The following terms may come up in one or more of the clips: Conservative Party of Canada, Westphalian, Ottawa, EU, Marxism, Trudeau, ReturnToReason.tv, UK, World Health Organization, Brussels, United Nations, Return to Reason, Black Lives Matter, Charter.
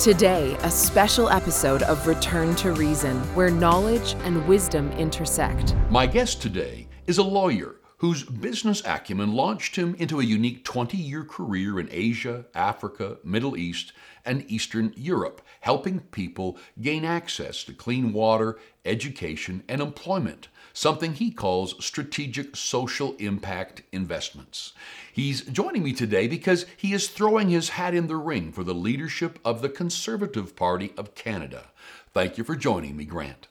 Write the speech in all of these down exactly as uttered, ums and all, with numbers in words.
Today, a special episode of Return to Reason, where knowledge and wisdom intersect. My guest today is a lawyer whose business acumen launched him into a unique twenty-year career in Asia, Africa, Middle East, and Eastern Europe, helping people gain access to clean water, education, and employment, something he calls strategic social impact investments. He's joining me today because he is throwing his hat in the ring for the leadership of the Conservative Party of Canada. Thank you for joining me, Grant.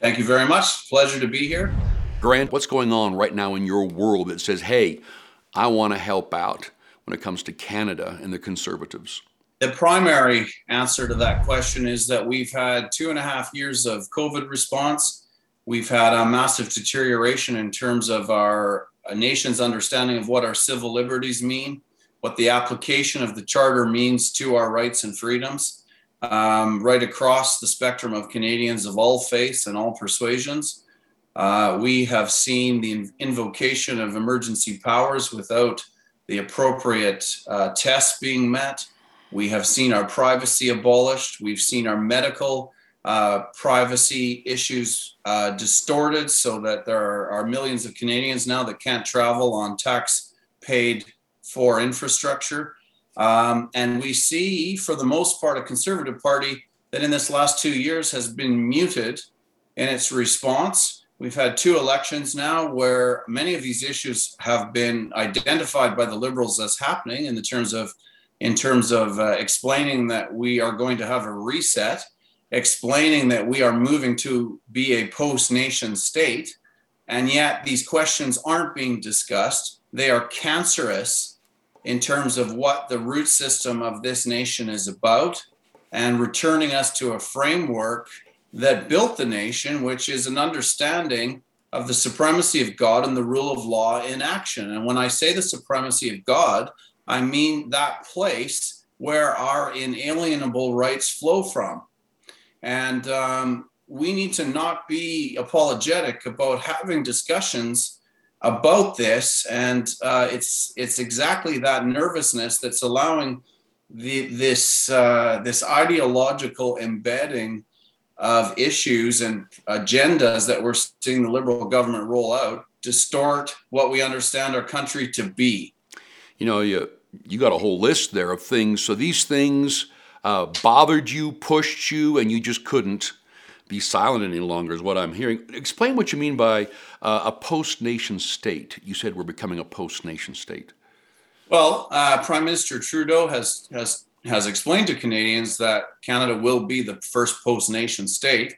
Thank you very much. Pleasure to be here. Grant, what's going on right now in your world that says, hey, I want to help out when it comes to Canada and the Conservatives? The primary answer to that question is that we've had two and a half years of COVID response. We've had a massive deterioration in terms of our nation's understanding of what our civil liberties mean, what the application of the Charter means to our rights and freedoms, um, right across the spectrum of Canadians of all faiths and all persuasions. Uh, we have seen the invocation of emergency powers without the appropriate uh, tests being met. We have seen our privacy abolished. We've seen our medical uh, privacy issues uh, distorted so that there are, are millions of Canadians now that can't travel on tax paid for infrastructure. Um, and we see, for the most part, a Conservative Party that in this last two years has been muted in its response. We've had two elections now where many of these issues have been identified by the Liberals as happening in the terms of in terms of uh, explaining that we are going to have a reset, explaining that we are moving to be a post-nation state, and yet these questions aren't being discussed. They are cancerous in terms of what the root system of this nation is about and returning us to a framework that built the nation, which is an understanding of the supremacy of God and the rule of law in action. And when I say the supremacy of God, I mean that place where our inalienable rights flow from. And um, we need to not be apologetic about having discussions about this. And uh, it's it's exactly that nervousness that's allowing the, this uh, this ideological embedding of issues and agendas that we're seeing the Liberal government roll out distort what we understand our country to be. You know, you you got a whole list there of things. So these things uh, bothered you, pushed you, and you just couldn't be silent any longer is what I'm hearing. Explain what you mean by uh, a post-nation state. You said we're becoming a post-nation state. Well, uh, Prime Minister Trudeau has has. has explained to Canadians that Canada will be the first post-nation state.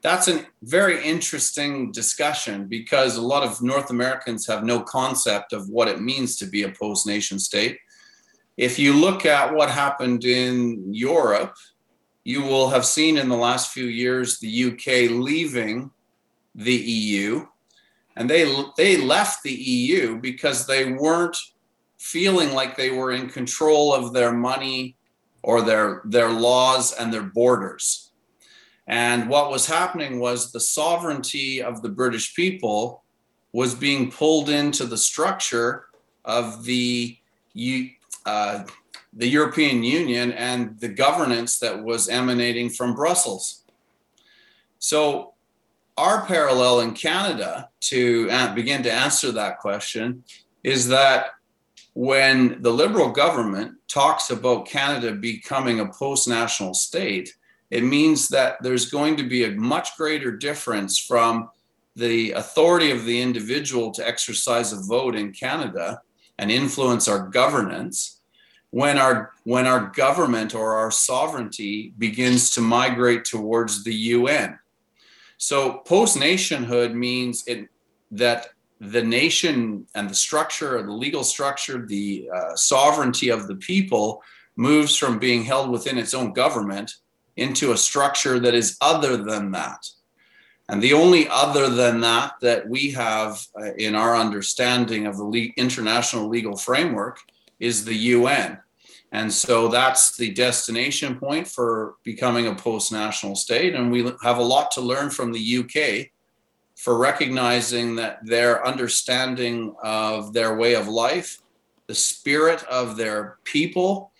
That's a very interesting discussion because a lot of North Americans have no concept of what it means to be a post-nation state. If you look at what happened in Europe, you will have seen in the last few years the U K leaving the E U. And they they left the E U because they weren't feeling like they were in control of their money or their their laws and their borders. And what was happening was the sovereignty of the British people was being pulled into the structure of the uh, the European Union and the governance that was emanating from Brussels. So our parallel in Canada, to begin to answer that question, is that when the Liberal government talks about Canada becoming a post-national state, it means that there's going to be a much greater difference from the authority of the individual to exercise a vote in Canada and influence our governance when our when our government or our sovereignty begins to migrate towards the U N. So post-nationhood means it, that the nation and the structure, the legal structure, the uh, sovereignty of the people moves from being held within its own government into a structure that is other than that. And the only other than that that we have uh, in our understanding of the le- international legal framework is the U N. And so that's the destination point for becoming a post-national state. And we have a lot to learn from the U K for recognizing that their understanding of their way of life, the spirit of their people,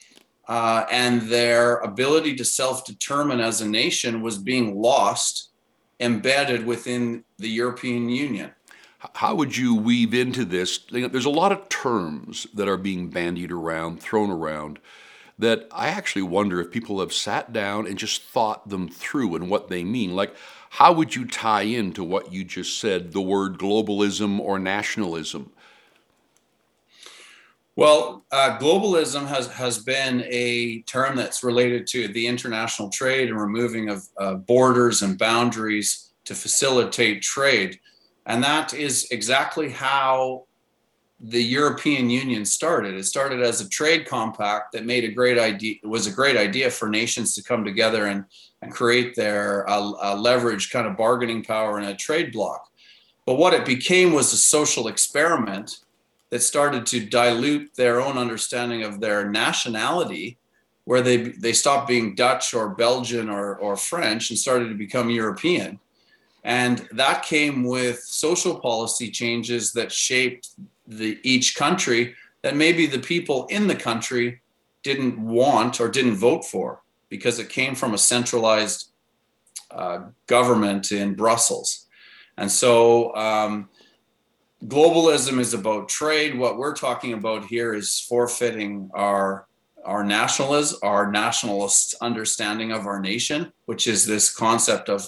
uh, and their ability to self-determine as a nation was being lost, embedded within the European Union. How would you weave into this? There's a lot of terms that are being bandied around, thrown around, that I actually wonder if people have sat down and just thought them through and what they mean. Like, how would you tie into what you just said, the word globalism or nationalism? Well, uh, globalism has, has been a term that's related to the international trade and removing of uh, borders and boundaries to facilitate trade. And that is exactly how the European Union started. It started as a trade compact that made a great idea, was a great idea for nations to come together and, and create their uh, uh, leverage kind of bargaining power in a trade bloc. But what it became was a social experiment that started to dilute their own understanding of their nationality, where they, they stopped being Dutch or Belgian or, or French and started to become European. And that came with social policy changes that shaped the each country that maybe the people in the country didn't want or didn't vote for because it came from a centralized uh, government in Brussels. And so um, globalism is about trade. What we're talking about here is forfeiting our our nationalism, our nationalist understanding of our nation, which is this concept of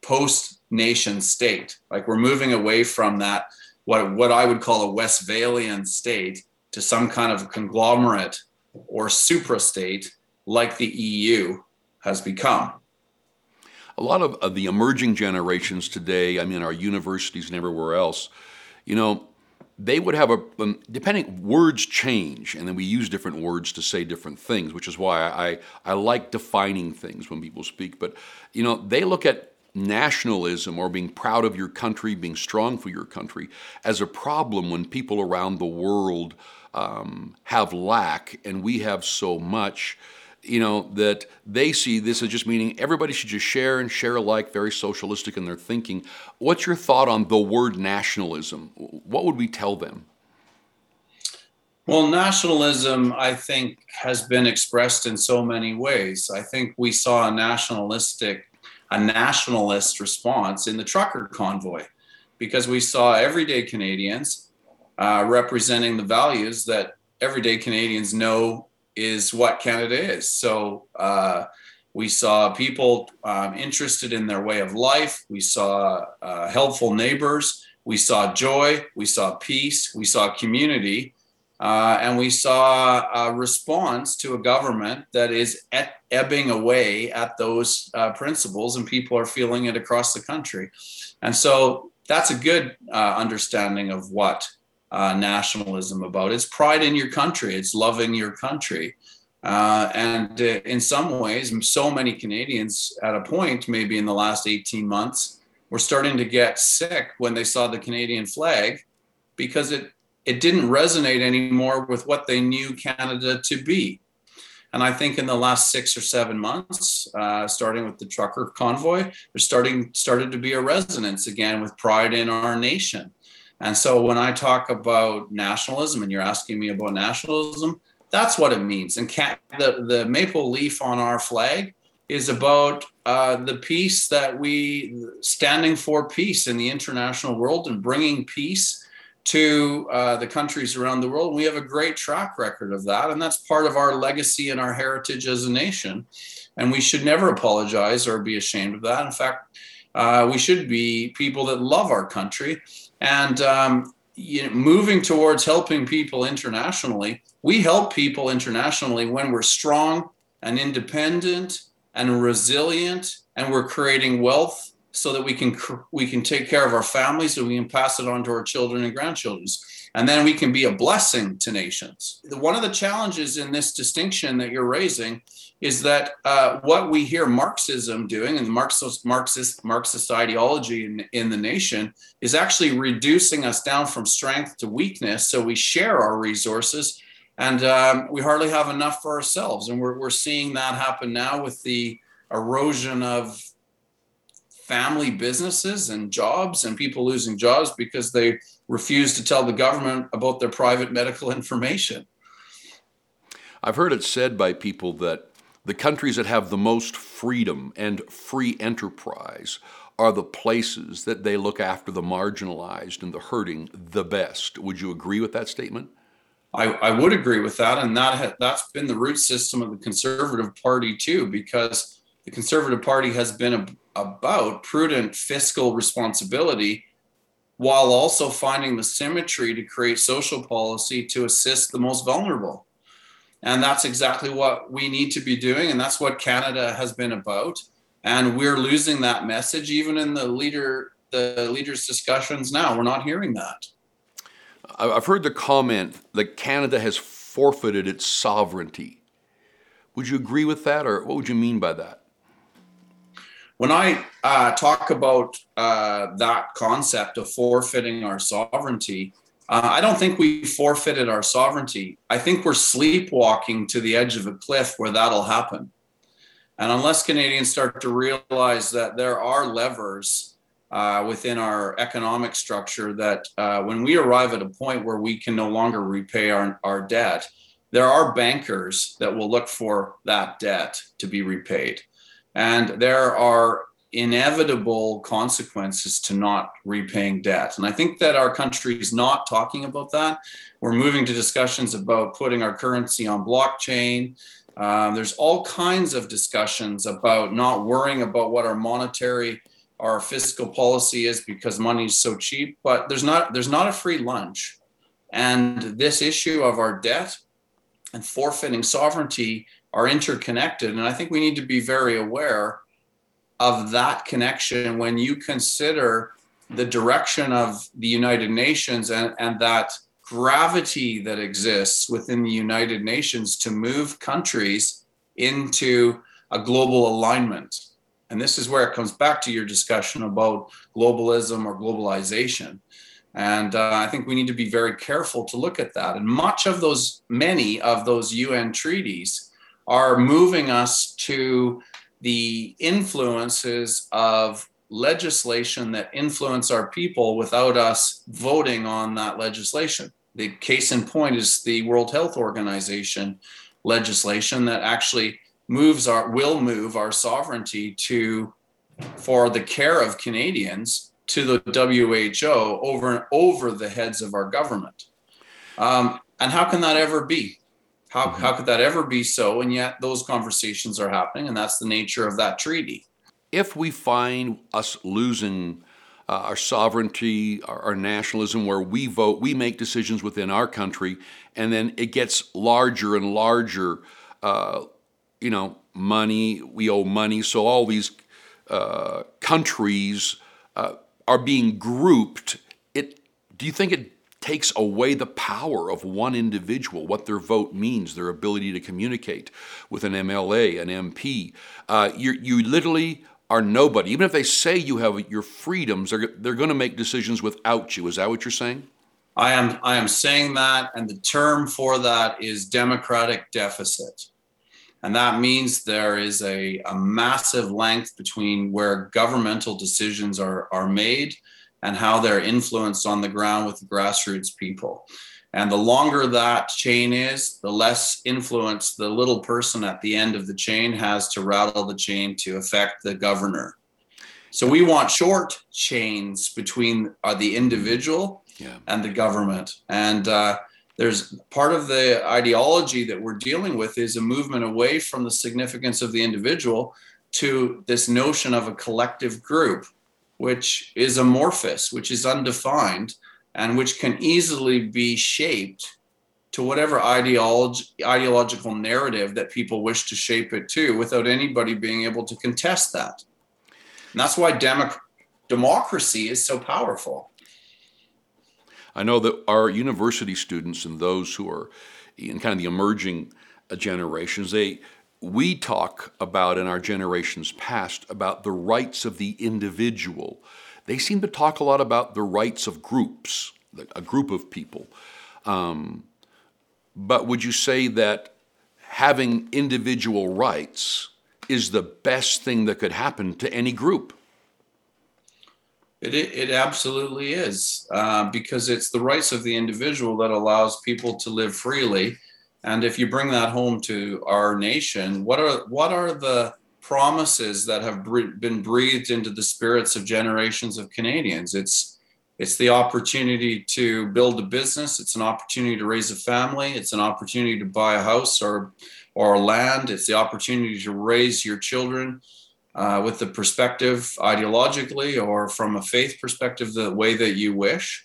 post-nation state. Like, we're moving away from that, what what I would call a Westphalian state, to some kind of conglomerate or supra-state like the E U has become. A lot of, of the emerging generations today, I mean, our universities and everywhere else, you know, they would have a, um, depending, words change, and then we use different words to say different things, which is why I, I like defining things when people speak. But, you know, they look at nationalism or being proud of your country, being strong for your country, as a problem when people around the world um, have lack and we have so much, you know, that they see this as just meaning everybody should just share and share alike, very socialistic in their thinking. What's your thought on the word nationalism? What would we tell them? Well, nationalism, I think, has been expressed in so many ways. I think we saw a nationalistic a nationalist response in the trucker convoy, because we saw everyday Canadians uh, representing the values that everyday Canadians know is what Canada is. So uh, we saw people um, interested in their way of life. We saw uh, helpful neighbors. We saw joy. We saw peace. We saw community. Uh, and we saw a response to a government that is et- ebbing away at those uh, principles, and people are feeling it across the country. And so that's a good uh, understanding of what uh, nationalism is about. It's pride in your country. It's loving your country. Uh, and uh, in some ways, so many Canadians at a point, maybe in the last eighteen months, were starting to get sick when they saw the Canadian flag, because it It didn't resonate anymore with what they knew Canada to be. And I think in the last six or seven months, uh, starting with the trucker convoy, there starting started to be a resonance again with pride in our nation. And so when I talk about nationalism, and you're asking me about nationalism, that's what it means. And can, the, the maple leaf on our flag is about uh, the peace that we, standing for peace in the international world and bringing peace to uh, the countries around the world. We have a great track record of that, and that's part of our legacy and our heritage as a nation. And we should never apologize or be ashamed of that. In fact, uh, we should be people that love our country. And um, you know, moving towards helping people internationally, we help people internationally when we're strong and independent and resilient, and we're creating wealth so that we can we can take care of our families, so we can pass it on to our children and grandchildren. And then we can be a blessing to nations. One of the challenges in this distinction that you're raising is that uh, what we hear Marxism doing, and the Marxist, Marxist, Marxist ideology in, in the nation, is actually reducing us down from strength to weakness. So we share our resources, and um, we hardly have enough for ourselves. And we're, we're seeing that happen now with the erosion of family businesses and jobs, and people losing jobs because they refuse to tell the government about their private medical information. I've heard it said by people that the countries that have the most freedom and free enterprise are the places that they look after the marginalized and the hurting the best. Would you agree with that statement? I, I would agree with that. And that ha- that's been the root system of the Conservative Party too, because the Conservative Party has been ab- about prudent fiscal responsibility while also finding the symmetry to create social policy to assist the most vulnerable. And that's exactly what we need to be doing. And that's what Canada has been about. And we're losing that message, even in the leader, the leaders' discussions now. We're not hearing that. I've heard the comment that Canada has forfeited its sovereignty. Would you agree with that, or what would you mean by that? When I uh, talk about uh, that concept of forfeiting our sovereignty, uh, I don't think we forfeited our sovereignty. I think we're sleepwalking to the edge of a cliff where that'll happen. And unless Canadians start to realize that there are levers uh, within our economic structure that uh, when we arrive at a point where we can no longer repay our, our debt, there are bankers that will look for that debt to be repaid. And there are inevitable consequences to not repaying debt. And I think that our country is not talking about that. We're moving to discussions about putting our currency on blockchain. Um, there's all kinds of discussions about not worrying about what our monetary, our fiscal policy is because money is so cheap, but there's not there's not a free lunch. And this issue of our debt and forfeiting sovereignty are interconnected. And I think we need to be very aware of that connection when you consider the direction of the United Nations and, and that gravity that exists within the United Nations to move countries into a global alignment. And this is where it comes back to your discussion about globalism or globalization. And uh, I think we need to be very careful to look at that. And much of those, many of those U N treaties are moving us to the influences of legislation that influence our people without us voting on that legislation. The case in point is the World Health Organization legislation that actually moves our will move our sovereignty to for the care of Canadians to the W H O over and over the heads of our government. Um, and how can that ever be? How how could that ever be so? And yet those conversations are happening, and that's the nature of that treaty. If we find us losing uh, our sovereignty, our, our nationalism, where we vote, we make decisions within our country, and then it gets larger and larger, uh, you know, money, we owe money. So all these uh, countries uh, are being grouped. It, do you think it takes away the power of one individual, what their vote means, their ability to communicate with an M L A, an M P? Uh, you you literally are nobody. Even if they say you have your freedoms, they're, they're going to make decisions without you. Is that what you're saying? I am, I am saying that, and the term for that is democratic deficit. And that means there is a, a massive length between where governmental decisions are, are made and how they're influenced on the ground with the grassroots people. And the longer that chain is, the less influence the little person at the end of the chain has to rattle the chain to affect the governor. So we want short chains between uh, the individual yeah. and the government. And uh, there's part of the ideology that we're dealing with is a movement away from the significance of the individual to this notion of a collective group, which is amorphous, which is undefined, and which can easily be shaped to whatever ideology, ideological narrative that people wish to shape it to without anybody being able to contest that. And that's why democ- democracy is so powerful. I know that our university students and those who are in kind of the emerging generations, they we talk about in our generations past about the rights of the individual. They seem to talk a lot about the rights of groups, a group of people. Um, but would you say that having individual rights is the best thing that could happen to any group? It, it absolutely is, uh, because it's the rights of the individual that allows people to live freely And if you bring that home to our nation, what are what are the promises that have been breathed into the spirits of generations of Canadians? It's it's the opportunity to build a business. It's an opportunity to raise a family. It's an opportunity to buy a house or or land. It's the opportunity to raise your children uh, with the perspective ideologically or from a faith perspective, the way that you wish.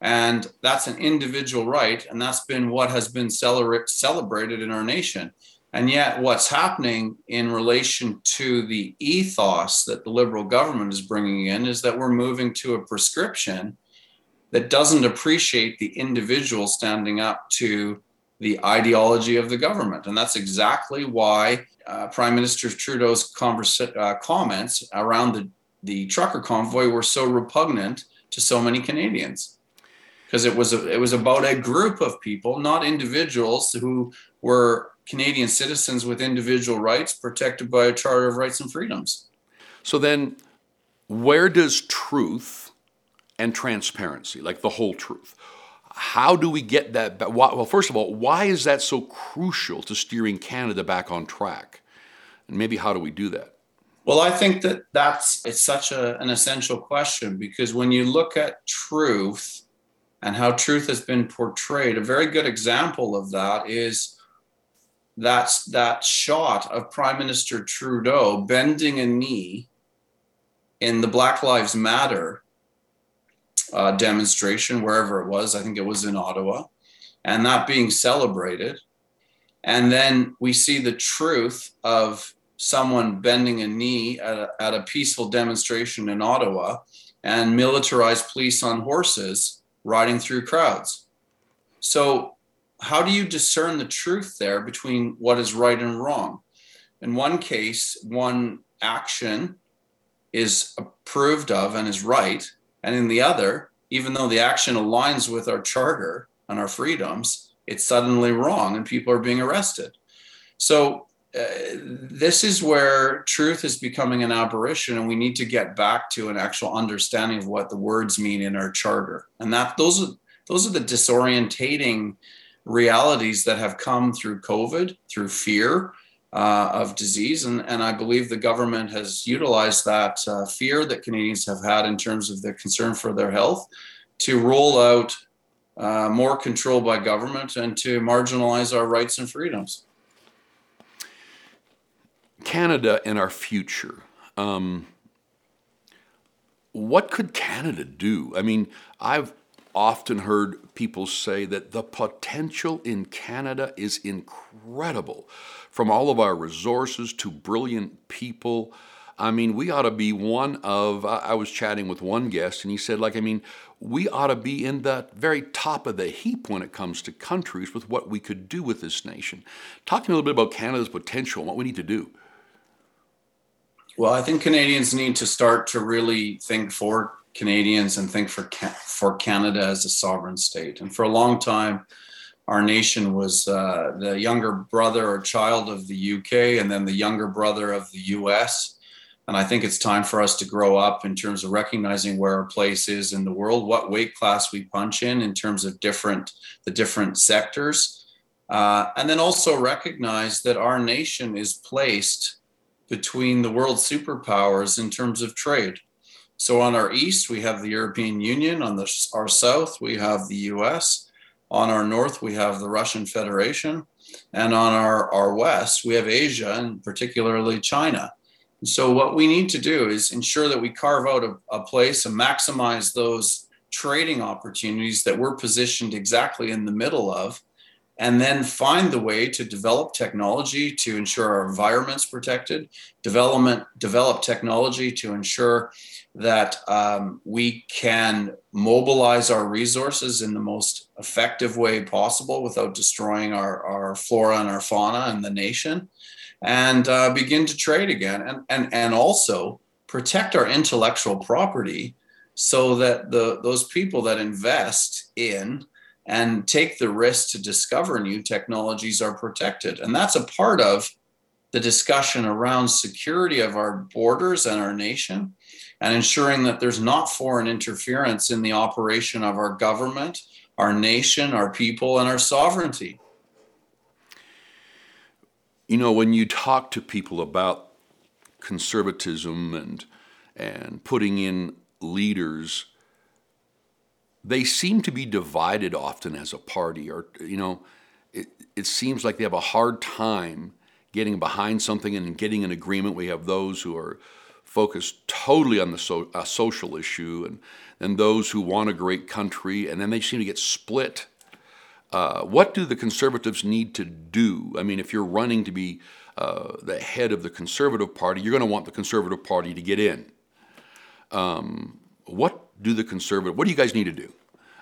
And that's an individual right. And that's been what has been celera- celebrated in our nation. And yet what's happening in relation to the ethos that the Liberal government is bringing in is that we're moving to a prescription that doesn't appreciate the individual standing up to the ideology of the government. And that's exactly why uh, Prime Minister Trudeau's conversa- uh, comments around the, the trucker convoy were so repugnant to so many Canadians. Because it was a, it was about a group of people, not individuals who were Canadian citizens with individual rights protected by a Charter of Rights and Freedoms. So then where does truth and transparency, like the whole truth, how do we get that back? Well, first of all, why is that so crucial to steering Canada back on track? And maybe how do we do that? Well, I think that that's it's such a, an essential question, because when you look at truth and how truth has been portrayed, a very good example of that is that's that shot of Prime Minister Trudeau bending a knee in the Black Lives Matter uh, demonstration, wherever it was. I think it was in Ottawa, and that being celebrated. And then we see the truth of someone bending a knee at a, at a peaceful demonstration in Ottawa, and militarized police on horses riding through crowds. So how do you discern the truth there between what is right and wrong? In one case, one action is approved of and is right. And in the other, even though the action aligns with our charter and our freedoms, it's suddenly wrong and people are being arrested. So uh, this is where truth is becoming an aberration, and we need to get back to an actual understanding of what the words mean in our charter. And that those are those are the disorientating realities that have come through COVID, through fear uh, of disease. And, and I believe the government has utilized that uh, fear that Canadians have had in terms of their concern for their health to roll out uh, more control by government and to marginalize our rights and freedoms. Canada and our future. Um, what could Canada do? I mean, I've often heard people say that the potential in Canada is incredible, from all of our resources to brilliant people. I mean, we ought to be one of, I was chatting with one guest and he said, like, I mean, we ought to be in the very top of the heap when it comes to countries with what we could do with this nation. Talk to me a little bit about Canada's potential and what we need to do. Well, I think Canadians need to start to really think for Canadians and think for for Canada as a sovereign state. And for a long time, our nation was uh, the younger brother or child of the U K and then the younger brother of the U S. And I think it's time for us to grow up in terms of recognizing where our place is in the world, what weight class we punch in in terms of different the different sectors. Uh, and then also recognize that our nation is placed between the world superpowers in terms of trade. So on our east, we have the European Union. On the, our south, we have the U S. On our north, we have the Russian Federation. And on our, our west, we have Asia, and particularly China. And so what we need to do is ensure that we carve out a, a place and maximize those trading opportunities that we're positioned exactly in the middle of, and then find the way to develop technology to ensure our environment's protected, development, develop technology to ensure that um, we can mobilize our resources in the most effective way possible without destroying our, our flora and our fauna and the nation, and uh, begin to trade again, and, and, and also protect our intellectual property so that the those people that invest in and take the risk to discover new technologies are protected. And that's a part of the discussion around security of our borders and our nation, and ensuring that there's not foreign interference in the operation of our government, our nation, our people, and our sovereignty. you know, when you talk to people about conservatism and and putting in leaders, they seem to be divided often as a party, or, you know, it, it seems like they have a hard time getting behind something and getting an agreement. We have those who are focused totally on the so, uh, social issue, and and those who want a great country, and then they seem to get split. Uh, what do the Conservatives need to do? I mean, if you're running to be uh, the head of the Conservative Party, you're going to want the Conservative Party to get in. Um, what do the Conservative, what do you guys need to do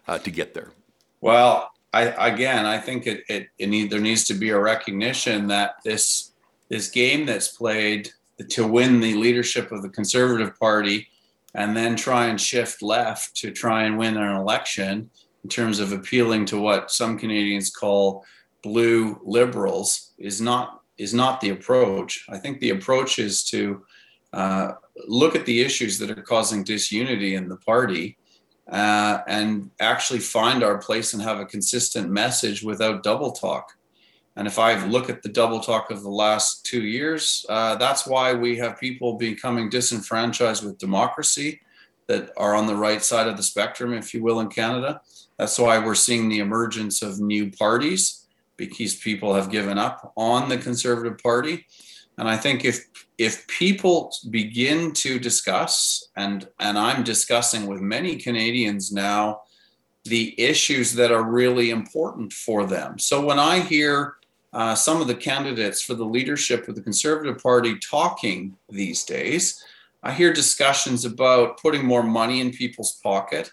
uh, to get there? Well, I, again, I think it, it, it need, there needs to be a recognition that this, this game that's played to win the leadership of the Conservative Party and then try and shift left to try and win an election in terms of appealing to what some Canadians call blue liberals is not is not the approach. I think the approach is to uh, look at the issues that are causing disunity in the party uh, and actually find our place and have a consistent message without double talk. And if I look at the double talk of the last two years, uh, that's why we have people becoming disenfranchised with democracy that are on the right side of the spectrum, if you will, in Canada. That's why we're seeing the emergence of new parties, because people have given up on the Conservative Party. And I think if if people begin to discuss, and, and I'm discussing with many Canadians now, the issues that are really important for them. So when I hear uh, some of the candidates for the leadership of the Conservative Party talking these days, I hear discussions about putting more money in people's pocket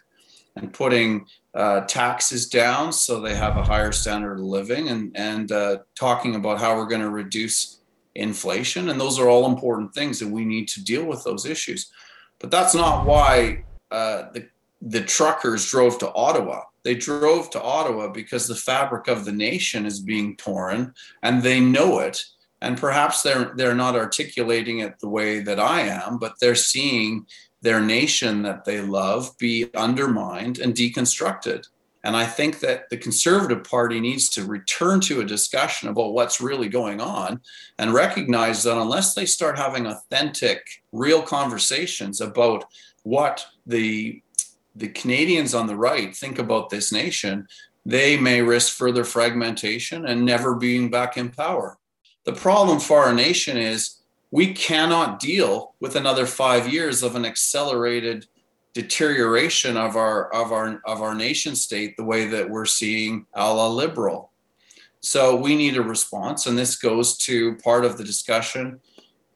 and putting uh, taxes down so they have a higher standard of living, and, and uh, talking about how we're going to reduce inflation. And those are all important things, and we need to deal with those issues. But that's not why uh, the, the truckers drove to Ottawa. They drove to Ottawa because the fabric of the nation is being torn, and they know it. And perhaps they're they're not articulating it the way that I am, but they're seeing their nation that they love be undermined and deconstructed. And I think that the Conservative Party needs to return to a discussion about what's really going on and recognize that unless they start having authentic, real conversations about what the, the Canadians on the right think about this nation, they may risk further fragmentation and never being back in power. The problem for our nation is we cannot deal with another five years of an accelerated deterioration of our of our of our nation state the way that we're seeing a la liberal. So we need a response, and this goes to part of the discussion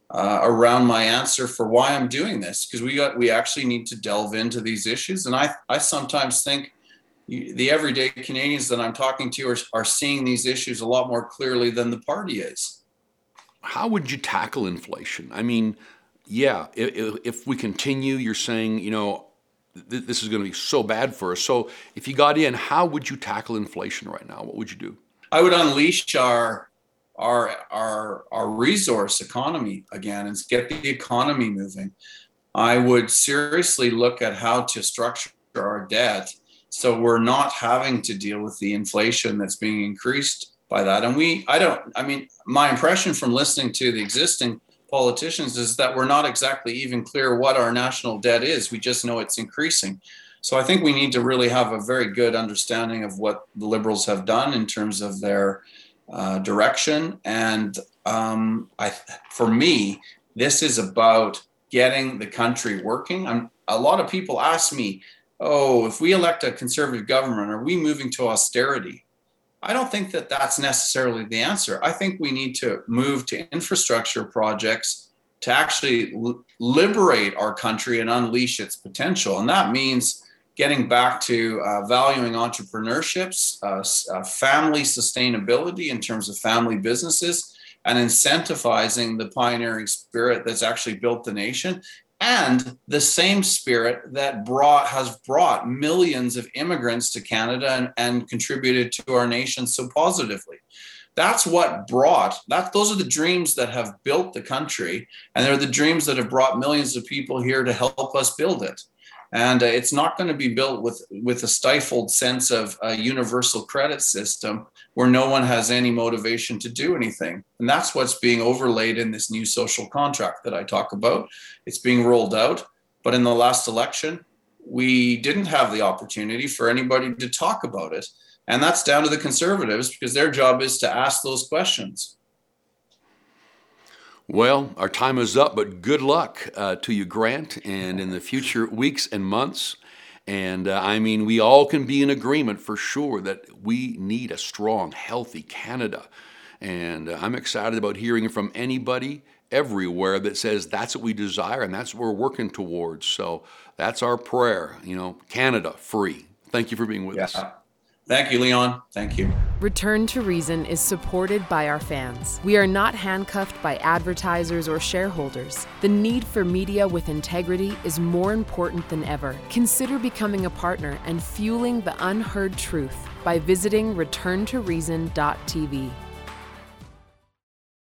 uh, around my answer for why I'm doing this, because we got we actually need to delve into these issues. And I I sometimes think the everyday Canadians that I'm talking to are, are seeing these issues a lot more clearly than the party is. How would you tackle inflation? I mean, yeah, if, if we continue, you're saying, you know, th- this is going to be so bad for us. So if you got in, how would you tackle inflation right now? What would you do? I would unleash our our our, our resource economy again and get the economy moving. I would seriously look at how to structure our debt so we're not having to deal with the inflation that's being increased by that. And we, I don't, I mean, my impression from listening to the existing politicians is that we're not exactly even clear what our national debt is. We just know it's increasing. So I think we need to really have a very good understanding of what the Liberals have done in terms of their uh, direction. And um, I, for me, this is about getting the country working. I'm, a lot of people ask me, oh, if we elect a Conservative government, are we moving to austerity? I don't think that that's necessarily the answer. I think we need to move to infrastructure projects to actually l- liberate our country and unleash its potential. And that means getting back to uh, valuing entrepreneurships, uh, uh, family sustainability in terms of family businesses, and incentivizing the pioneering spirit that's actually built the nation, and the same spirit that brought has brought millions of immigrants to Canada and, and contributed to our nation so positively. That's what brought, that. Those are the dreams that have built the country, and they're the dreams that have brought millions of people here to help us build it. And uh, it's not going to be built with, with a stifled sense of a universal credit system where no one has any motivation to do anything. And that's what's being overlaid in this new social contract that I talk about. It's being rolled out. But in the last election, we didn't have the opportunity for anybody to talk about it. And that's down to the Conservatives, because their job is to ask those questions. Well, our time is up, but good luck uh, to you, Grant, and in the future weeks and months. And uh, I mean, we all can be in agreement for sure that we need a strong, healthy Canada. And uh, I'm excited about hearing from anybody everywhere that says that's what we desire and that's what we're working towards. So that's our prayer, you know, Canada free. Thank you for being with yeah. us. Thank you, Leon. Thank you. Return to Reason is supported by our fans. We are not handcuffed by advertisers or shareholders. The need for media with integrity is more important than ever. Consider becoming a partner and fueling the unheard truth by visiting Return to Reason dot t v.